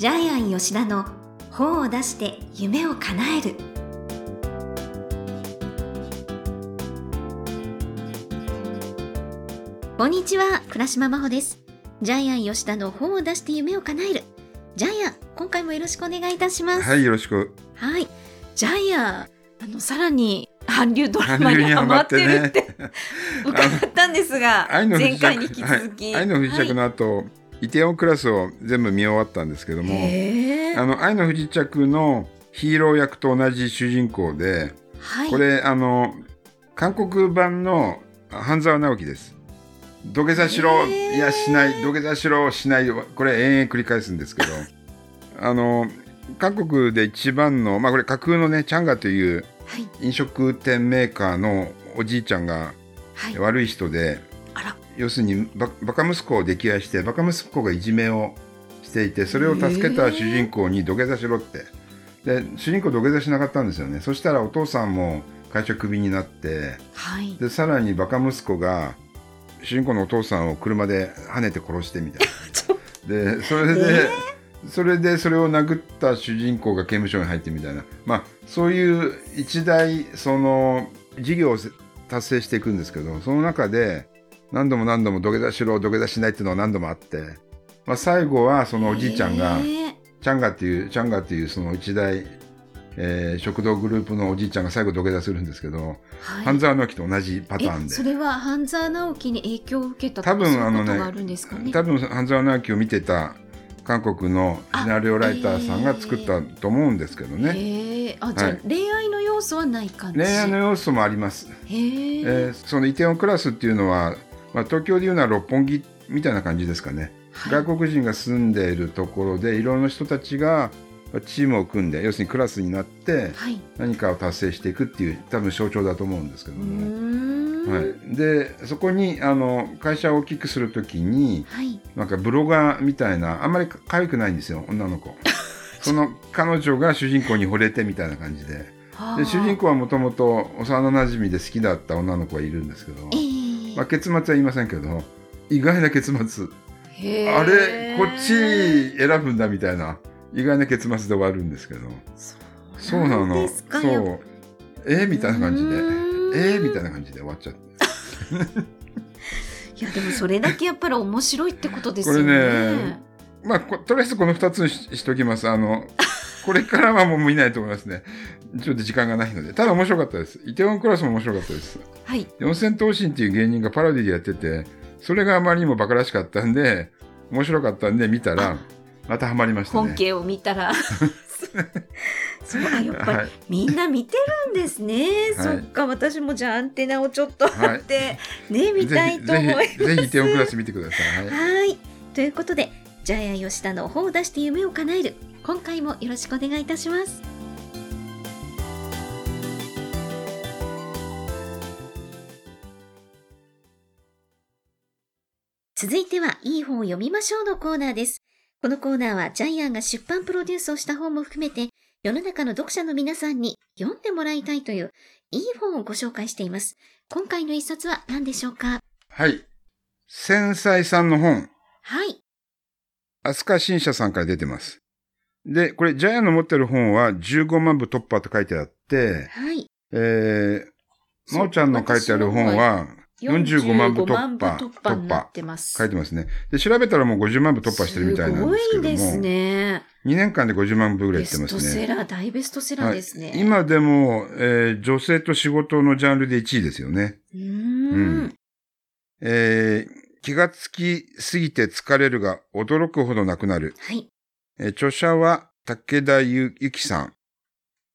ジャイアン吉田の本を出して夢を叶える。こんにちは、倉島真帆です。ジャイアン吉田の本を出して夢を叶える。ジャイアン、今回もよろしくお願いいたします。はい、よろしく。はい、ジャイアンさらに韓流ドラマにハマってるって伺ったんですが、前回に引き続き、愛の不時着の後、イテウォンクラスを全部見終わったんですけども、愛の不時着のヒーロー役と同じ主人公で、はい、これ韓国版の半沢直樹です。土下座しろ、いやしない、土下座しろしない、これ延々繰り返すんですけど韓国で一番の、これ架空のね、チャンガという飲食店メーカーのおじいちゃんが悪い人で、要するにバカ息子を溺愛して、バカ息子がいじめをしていて、それを助けた主人公に土下座しろって。で、主人公土下座しなかったんですよね。そしたらお父さんも会社クビになって、はい、でさらにバカ息子が主人公のお父さんを車で跳ねて殺してみたいなで、それでそれを殴った主人公が刑務所に入ってみたいな、そういう一大その事業を達成していくんですけど、その中で何度も土下座しろ土下座しないっていうのは何度もあって、最後はそのおじいちゃんが、チャンガっていうその一大、食堂グループのおじいちゃんが最後土下座するんですけど、半沢直樹と同じパターンで。それは半沢直樹に影響を受けたということがあるんですかね。多分半沢直樹を見てた韓国のシナリオライターさんが作ったと思うんですけどね。じゃあ恋愛の要素はない感じ。恋愛の要素もあります。そのイテウォンクラスっていうのは、東京でいうのは六本木みたいな感じですかね、外国人が住んでいるところで、いろんな人たちがチームを組んで、要するにクラスになって何かを達成していくっていう、多分象徴だと思うんですけども、でそこに会社を大きくするときに、なんかブロガーみたいな、あんまり可愛くないんですよ、女の子その彼女が主人公に惚れてみたいな感じ で主人公はもともと幼なじみで好きだった女の子がいるんですけど、結末は言いませんけど、意外な結末、あれこっち選ぶんだみたいな意外な結末で終わるんですけど、そうなの、そうみたいな感じで、みたいな感じで終わっちゃっていやでもそれだけやっぱり面白いってことですよね。これね、とりあえずこの2つに しときます。これからはもう見ないと思いますね。ちょっと時間がないので。ただ面白かったです。イテウォンクラスも面白かったです。はい。四千頭身っていう芸人がパロディでやってて、それがあまりにもバカらしかったんで、面白かったんで見たら、またハマりましたね。本家を見たら。そうだ、やっぱり、みんな見てるんですね。そっか、私もじゃあアンテナをちょっと張って、見たいと思います。ぜひイテウォンクラス見てください。はい。ということで、ジャイアン吉田の本を出して夢を叶える。今回もよろしくお願いいたします。続いては、いい本を読みましょうのコーナーです。このコーナーは、ジャイアンが出版プロデュースをした本も含めて、世の中の読者の皆さんに読んでもらいたいという、いい本をご紹介しています。今回の一冊は何でしょうか？はい。繊細さんの本。はい。飛鳥新社さんから出てます。で、これ、ジャイアンの持ってる本は15万部突破と書いてあって、はい。真央ちゃんの書いてある本は45万部突破。になってます。書いてますね。で、調べたらもう50万部突破してるみたいなんですけども。すごいですね。2年間で50万部ぐらいいってますね。ベストセラー、大ベストセラーですね。はい、今でも、女性と仕事のジャンルで1位ですよね。気がつきすぎて疲れるが驚くほどなくなる。はい。著者は武田由紀さん。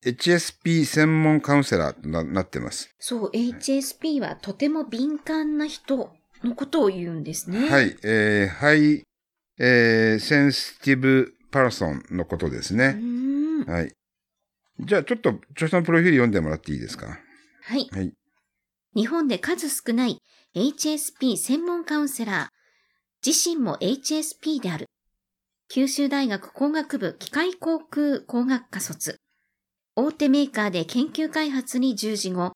HSP 専門カウンセラーと なってます。そう、HSP はとても敏感な人のことを言うんですね。はい。High Sensitive Person のことですね。はい。じゃあちょっと著者のプロフィール読んでもらっていいですか？はい。はい。日本で数少ない HSP 専門カウンセラー、自身も HSP である。九州大学工学部機械工空工学科卒。大手メーカーで研究開発に従事後、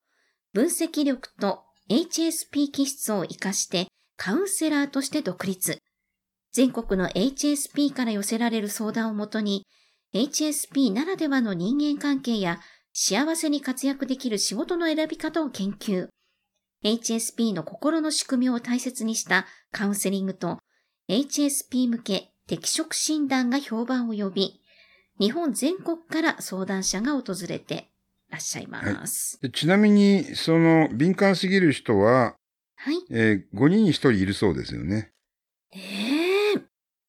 分析力と HSP 気質を活かしてカウンセラーとして独立。全国の HSP から寄せられる相談をもとに、HSP ならではの人間関係や幸せに活躍できる仕事の選び方を研究。HSP の心の仕組みを大切にしたカウンセリングと HSP 向け適職診断が評判を呼び、日本全国から相談者が訪れていらっしゃいます。はい、ちなみに、その敏感すぎる人は、はい、5人に1人いるそうですよね。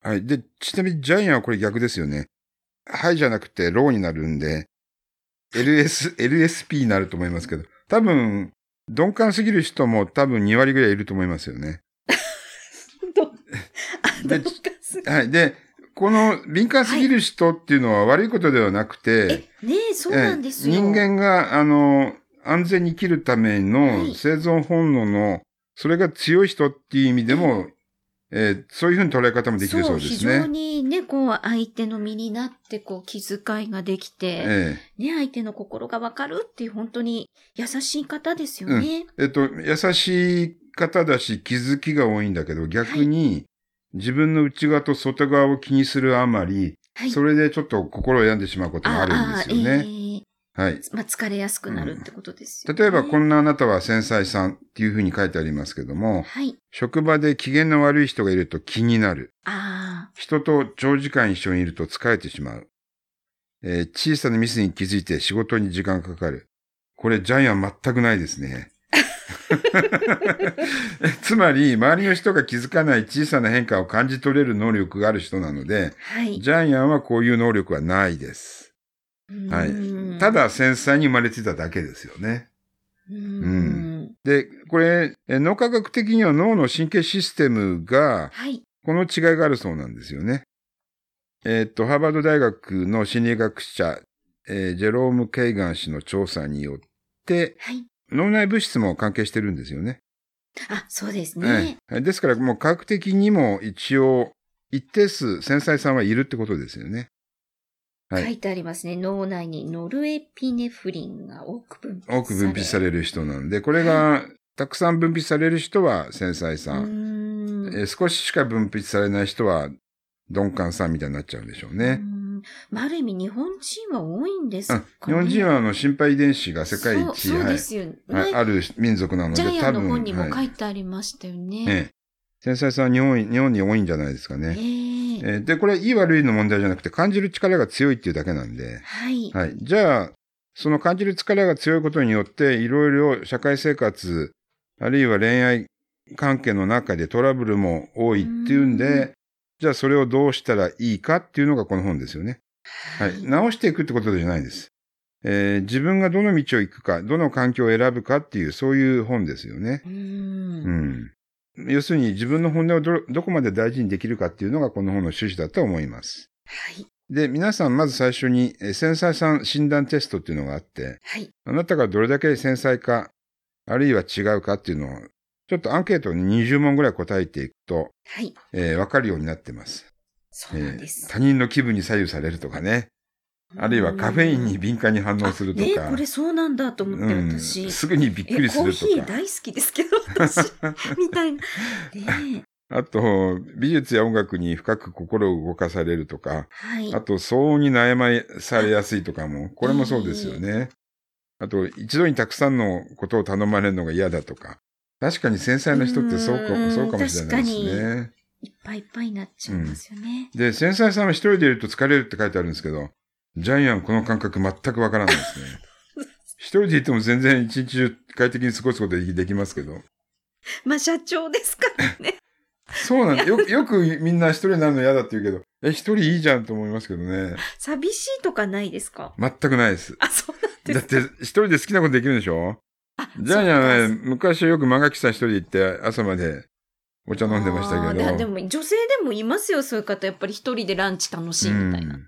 はい。で、ちなみにジャイアンはこれ逆ですよね。はいじゃなくてローになるんで、LSP になると思いますけど、多分、鈍感すぎる人も多分2割ぐらいいると思いますよね。鈍感すぎる。はい。で、この敏感すぎる人っていうのは悪いことではなくて、はい、そうなんですよ。人間が、安全に生きるための生存本能の、はい、それが強い人っていう意味でも、そういうふうに捉え方もできるそうですね。そう、非常にね、こう、相手の身になって、こう、気遣いができて、ね、相手の心がわかるっていう、本当に優しい方ですよね。うん、優しい方だし、気づきが多いんだけど、逆に、はい、自分の内側と外側を気にするあまり、はい、それでちょっと心を病んでしまうこともあるんですよね。はい。まあ、疲れやすくなるってことですよね。例えば、こんなあなたは繊細さんっていうふうに書いてありますけども、はい。職場で機嫌の悪い人がいると気になる。人と長時間一緒にいると疲れてしまう。小さなミスに気づいて仕事に時間かかる。これ、ジャイアンは全くないですね。つまり、周りの人が気づかない小さな変化を感じ取れる能力がある人なので、はい。ジャイアンはこういう能力はないです。はい。ただ繊細に生まれてただけですよね。で、これ、脳科学的には脳の神経システムが、はい、この違いがあるそうなんですよね。ハーバード大学の心理学者、ジェローム・ケイガン氏の調査によって、はい、脳内物質も関係してるんですよね。あ、そうですね。ですから、もう科学的にも一応、一定数繊細さんはいるってことですよね。はい、書いてありますね。脳内にノルエピネフリンが多く分泌される人なんで、これがたくさん分泌される人は繊細さん、少ししか分泌されない人は鈍感さんみたいになっちゃうんでしょうね。まあ、ある意味日本人は多いんですかね。日本人は心配遺伝子が世界一そうですよね、はい、ある民族なので、ジャイアンの本にも書いてありましたよね。繊細さんは日本に多いんじゃないですかね。で、これはいい悪いの問題じゃなくて、感じる力が強いっていうだけなんで。はい。はい。じゃあ、その感じる力が強いことによって、いろいろ社会生活、あるいは恋愛関係の中でトラブルも多いっていうんで、じゃあそれをどうしたらいいかっていうのがこの本ですよね。はい。直していくってことじゃないです。自分がどの道を行くか、どの環境を選ぶかっていう、そういう本ですよね。要するに自分の本音を どこまで大事にできるかっていうのがこの本の趣旨だと思います。はい。で、皆さんまず最初に繊細さん診断テストっていうのがあって、はい。あなたがどれだけ繊細か、あるいは違うかっていうのを、ちょっとアンケートに20問ぐらい答えていくと、はい。わかるようになってます。そうなんです。他人の気分に左右されるとかね。あるいはカフェインに敏感に反応するとか。これそうなんだと思って、私。すぐにびっくりするとか。コーヒー大好きですけど、私。みたいな。あと、美術や音楽に深く心を動かされるとか。はい。あと、騒音に悩まされやすいとかも。これもそうですよね。あと、一度にたくさんのことを頼まれるのが嫌だとか。確かに繊細な人ってそうかもしれないですね。いっぱいいっぱいになっちゃいますよね。で、繊細さんは一人でいると疲れるって書いてあるんですけど、ジャイアンこの感覚全くわからないですね。一人でいても全然一日中快適に過ごすことができますけど。まあ社長ですからね。そうなんだ。よくみんな一人になるの嫌だって言うけど、一人いいじゃんと思いますけどね。寂しいとかないですか？全くないです。あ、そうなんですか。だって一人で好きなことできるんでしょ？ジャイアンはね、昔よく漫画喫茶一人で行って朝までお茶飲んでましたけど。でも女性でもいますよ、そういう方。やっぱり一人でランチ楽しいみたいな。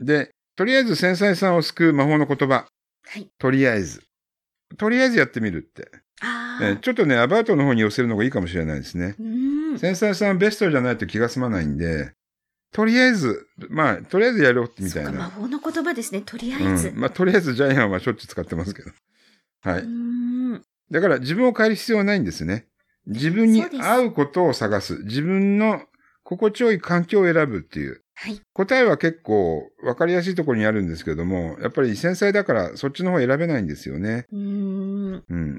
で、とりあえず繊細さんを救う魔法の言葉。はい。とりあえずやってみるって。ちょっとね、アバウトの方に寄せるのがいいかもしれないですね。繊細さんベストじゃないと気が済まないんで、とりあえずやろうってみたいな。魔法の言葉ですね、とりあえず。とりあえずジャイアンはしょっちゅう使ってますけど。はい。だから自分を変える必要はないんですね。自分に合うことを探す。自分の心地よい環境を選ぶっていう。はい、答えは結構分かりやすいところにあるんですけども、やっぱり繊細だからそっちの方選べないんですよね。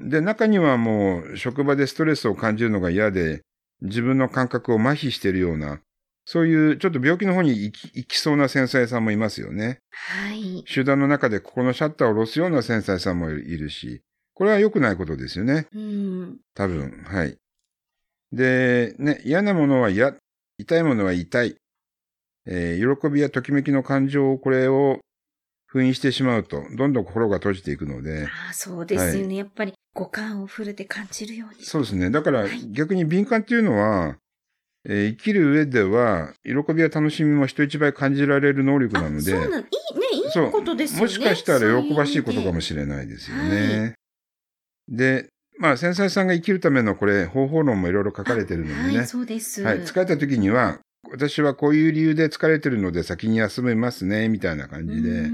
で、中にはもう職場でストレスを感じるのが嫌で、自分の感覚を麻痺しているような、そういうちょっと病気の方に行きそうな繊細さんもいますよね。はい。集団の中でここのシャッターを下ろすような繊細さんもいるし、これは良くないことですよね。多分、はい。で、ね、嫌なものは嫌、痛いものは痛い。喜びやときめきの感情をこれを封印してしまうと、どんどん心が閉じていくので。あ、そうですよね、はい。やっぱり五感をフルで感じるように。そうですね。だから逆に敏感っていうのは、はい、生きる上では、喜びや楽しみも人一倍感じられる能力なので。そうなん、いいね、いいことですよね。もしかしたら喜ばしいことかもしれないですよね。はい、で、まあ、繊細さんが生きるためのこれ、方法論もいろいろ書かれてるのでね。はい、そうです。はい、疲れた時には、私はこういう理由で疲れてるので先に休めますね、みたいな感じで、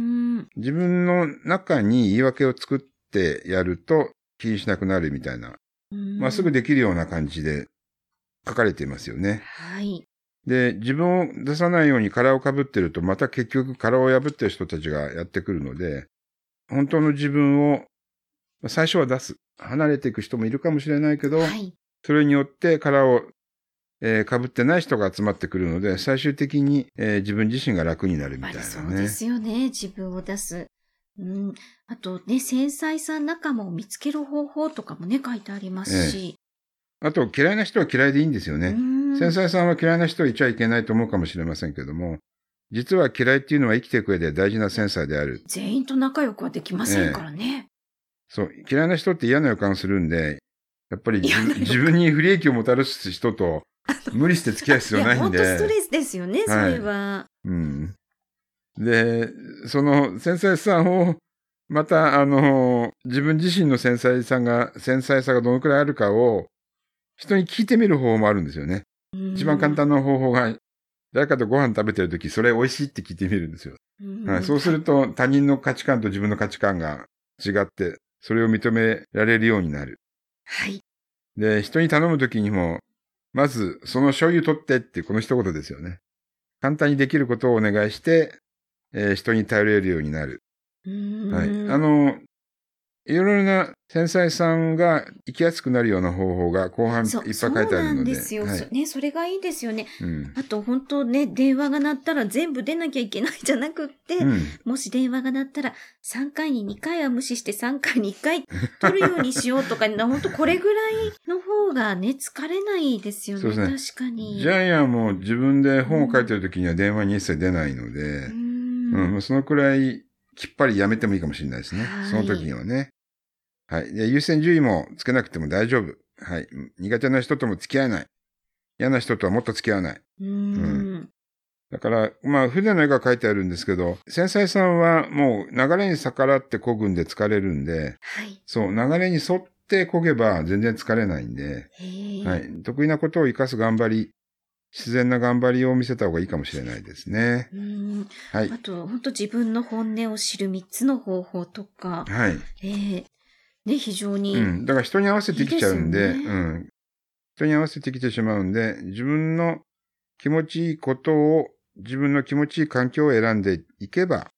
自分の中に言い訳を作ってやると気にしなくなるみたいな、まあ、すぐできるような感じで書かれていますよね。はい。で、自分を出さないように殻をかぶってると、また結局殻を破ってる人たちがやってくるので、本当の自分を最初は出す。離れていく人もいるかもしれないけど、はい、それによって殻を被ってない人が集まってくるので、最終的に、自分自身が楽になるみたいなね。そうですよね。自分を出す。うん。あとね、繊細さん仲間を見つける方法とかもね、書いてありますし。あと、嫌いな人は嫌いでいいんですよね。繊細さんは嫌いな人はいちゃいけないと思うかもしれませんけども、実は嫌いっていうのは生きていく上で大事な繊細である。全員と仲良くはできませんからね。そう。嫌いな人って嫌な予感するんで、やっぱり自分に不利益をもたらす人と、無理して付き合う必要ないんで。いや、本当ストレスですよね、それは。うん。で、その繊細さんを、また、自分自身の繊細さがどのくらいあるかを、人に聞いてみる方法もあるんですよね。一番簡単な方法が、誰かとご飯食べてるとき、それ美味しいって聞いてみるんですよ。はい、そうすると、他人の価値観と自分の価値観が違って、それを認められるようになる。はい。で、人に頼むときにも、まず、その醤油取ってって、この一言ですよね。簡単にできることをお願いして、人に頼れるようになる。はい。いろいろな繊細さんが生きやすくなるような方法が後半いっぱい書いてあるので。そうなんですよ。はい、ね、それがいいですよね。あと、本当ね、電話が鳴ったら全部出なきゃいけないじゃなくって、もし電話が鳴ったら3回に2回は無視して3回に1回取るようにしようとか、本当これぐらいの方がね、疲れないですよね。そうですね。確かに。ジャイアンも自分で本を書いてる時には電話に一切出ないので、そのくらいきっぱりやめてもいいかもしれないですね。はい、その時にはね。はい。で、優先順位もつけなくても大丈夫。はい。苦手な人とも付き合えない。嫌な人とはもっと付き合わない。だから、まあ、船の絵が描いてあるんですけど、繊細さんはもう流れに逆らって漕ぐんで疲れるんで、はい、そう、流れに沿って漕げば全然疲れないんで、はい。得意なことを生かす頑張り、自然な頑張りを見せた方がいいかもしれないですね。はい。あと、本当自分の本音を知る3つの方法とか、はい。ね、非常に。だから人に合わせてきちゃうんで、人に合わせてきてしまうんで、自分の気持ちいいことを、自分の気持ちいい環境を選んでいけば、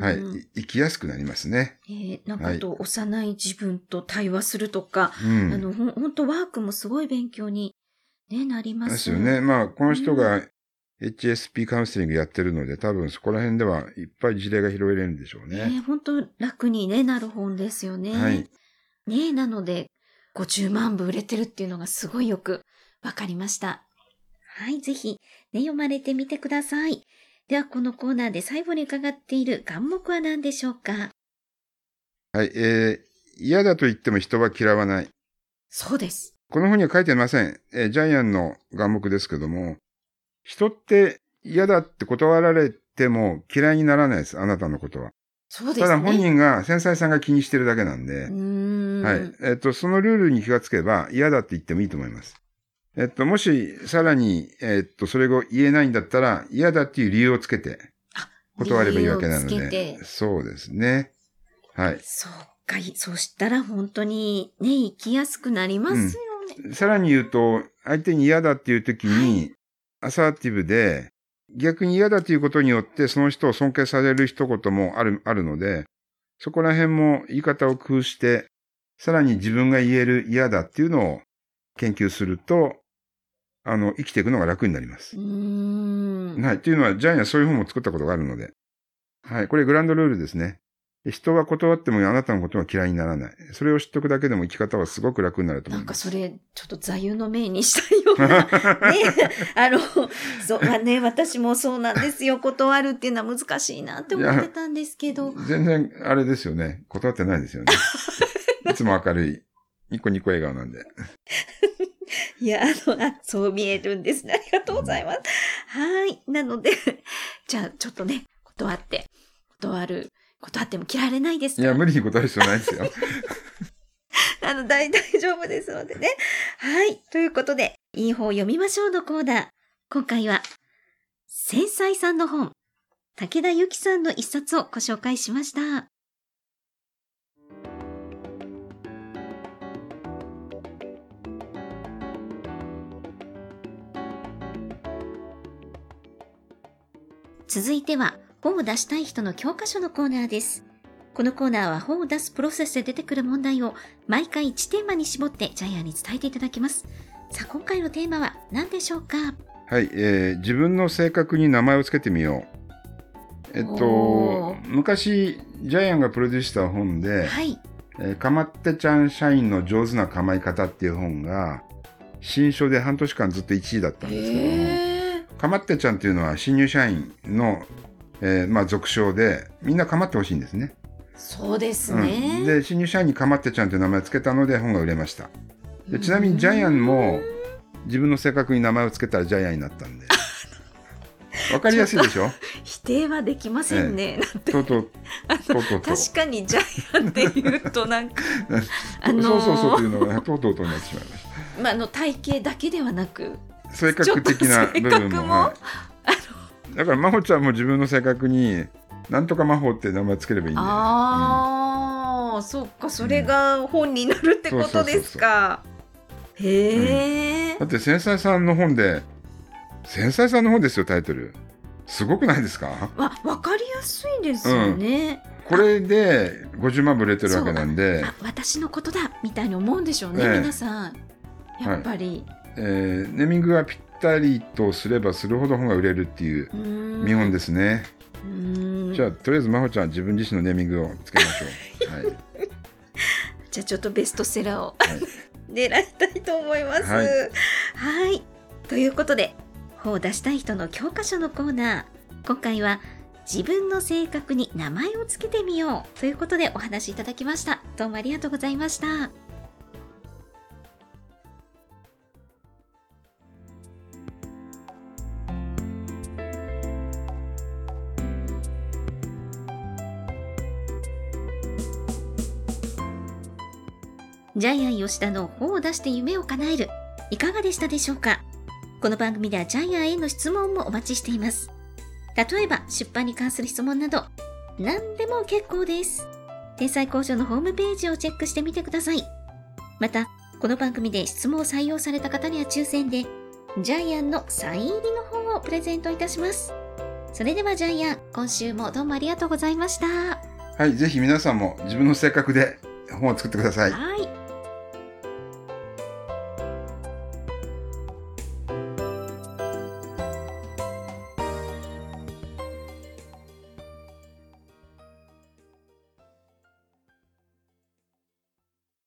はい、生きやすくなりますね。なんかと、幼い自分と対話するとか、本当ワークもすごい勉強に、ね、なります。ですよね。まあ、この人が HSP カウンセリングやってるので、多分そこら辺ではいっぱい事例が拾えれるんでしょうね。本当楽に、ね、なる本ですよね。はい。ね、なので、50万部売れてるっていうのがすごいよくわかりました。はい、ぜひ、ね、読まれてみてください。では、このコーナーで最後に伺っている眼目は何でしょうか？はい、嫌だと言っても人は嫌わない。そうです。この本には書いてません。ジャイアンの眼目ですけども、人って嫌だって断られても嫌いにならないです。あなたのことは。そうですね。ただ本人が、繊細さんが気にしてるだけなんで、はい。そのルールに気がつけば嫌だって言ってもいいと思います。もしさらに、それを言えないんだったら、嫌だっていう理由をつけて、断ればいいわけなので。理由をつけて。そうですね。はい。そうか。そしたら本当にね、生きやすくなりますよ。さらに言うと、相手に嫌だっていう時に、アサーティブで、逆に嫌だということによって、その人を尊敬される一言もあるので、そこら辺も言い方を工夫して、さらに自分が言える嫌だっていうのを研究すると、生きていくのが楽になります。はい。というのは、ジャイアンはそういう本を作ったことがあるので。はい。これグランドルールですね。人は断ってもあなたのことは嫌いにならない。それを知っとくだけでも生き方はすごく楽になると思います。なんかそれ、ちょっと座右の銘にしたような。ね、そう、まあね、私もそうなんですよ。断るっていうのは難しいなって思ってたんですけど。全然、あれですよね。断ってないですよね。いつも明るい。ニコニコ笑顔なんで。いや、そう見えるんですね。ありがとうございます。はい。なので、じゃあ、ちょっとね、断っても嫌われないですか？いや、無理に断る必要ないですよ。大丈夫ですのでね。はい。ということで、いい本を読みましょうのコーナー。今回は、繊細さんの本、武田由紀さんの一冊をご紹介しました。続いては、本を出したい人の教科書のコーナーです。このコーナーは本を出すプロセスで出てくる問題を毎回1テーマに絞ってジャイアンに伝えていただきます。さあ、今回のテーマは何でしょうか？はい、自分の性格に名前をつけてみよう。昔ジャイアンがプロデュースした本で、はい、かまってちゃん社員の上手な構え方っていう本が新書で半年間ずっと1位だったんですけども、かまってちゃんっていうのは新入社員の俗称で、みんな構ってほしいんですね。そうですね。うん、で、新入社員にかまってちゃんという名前をつけたので本が売れました。で、ちなみにジャイアンも自分の性格に名前をつけたらジャイアンになったんで。わかりやすいでしょ？否定はできませんね。確かにジャイアンって言うとなんかそうというのがとうとうとなってしまいました。まあ体型だけではなく性格的な部分も、だから真帆ちゃんも自分の性格になんとか真帆って名前つければいいんだよね。ああ、うん、そっか、それが本になるってことですか。へえ、うん。だって繊細さんの本で、繊細さんの本ですよ、タイトル。すごくないですか？わかりやすいですよね。うん、これで50万部売れてるわけなんで。私のことだみたいに思うんでしょうね、皆さん。やっぱり。はい、ネーミングがぴったりとすればするほど本が売れるっていう見本ですね。じゃあとりあえず真帆ちゃん自分自身のネーミングをつけましょう。はい、じゃあちょっとベストセラーを、はい、狙いたいと思います。はい、はいということで、本を出したい人の教科書のコーナー、今回は自分の性格に名前をつけてみようということでお話いただきました。どうもありがとうございました。ジャイアン吉田の本を出して夢を叶える、いかがでしたでしょうか？この番組ではジャイアンへの質問もお待ちしています。例えば出版に関する質問など何でも結構です。天才工場のホームページをチェックしてみてください。またこの番組で質問を採用された方には抽選でジャイアンのサイン入りの本をプレゼントいたします。それではジャイアン、今週もどうもありがとうございました。はい、ぜひ皆さんも自分の性格で本を作ってください。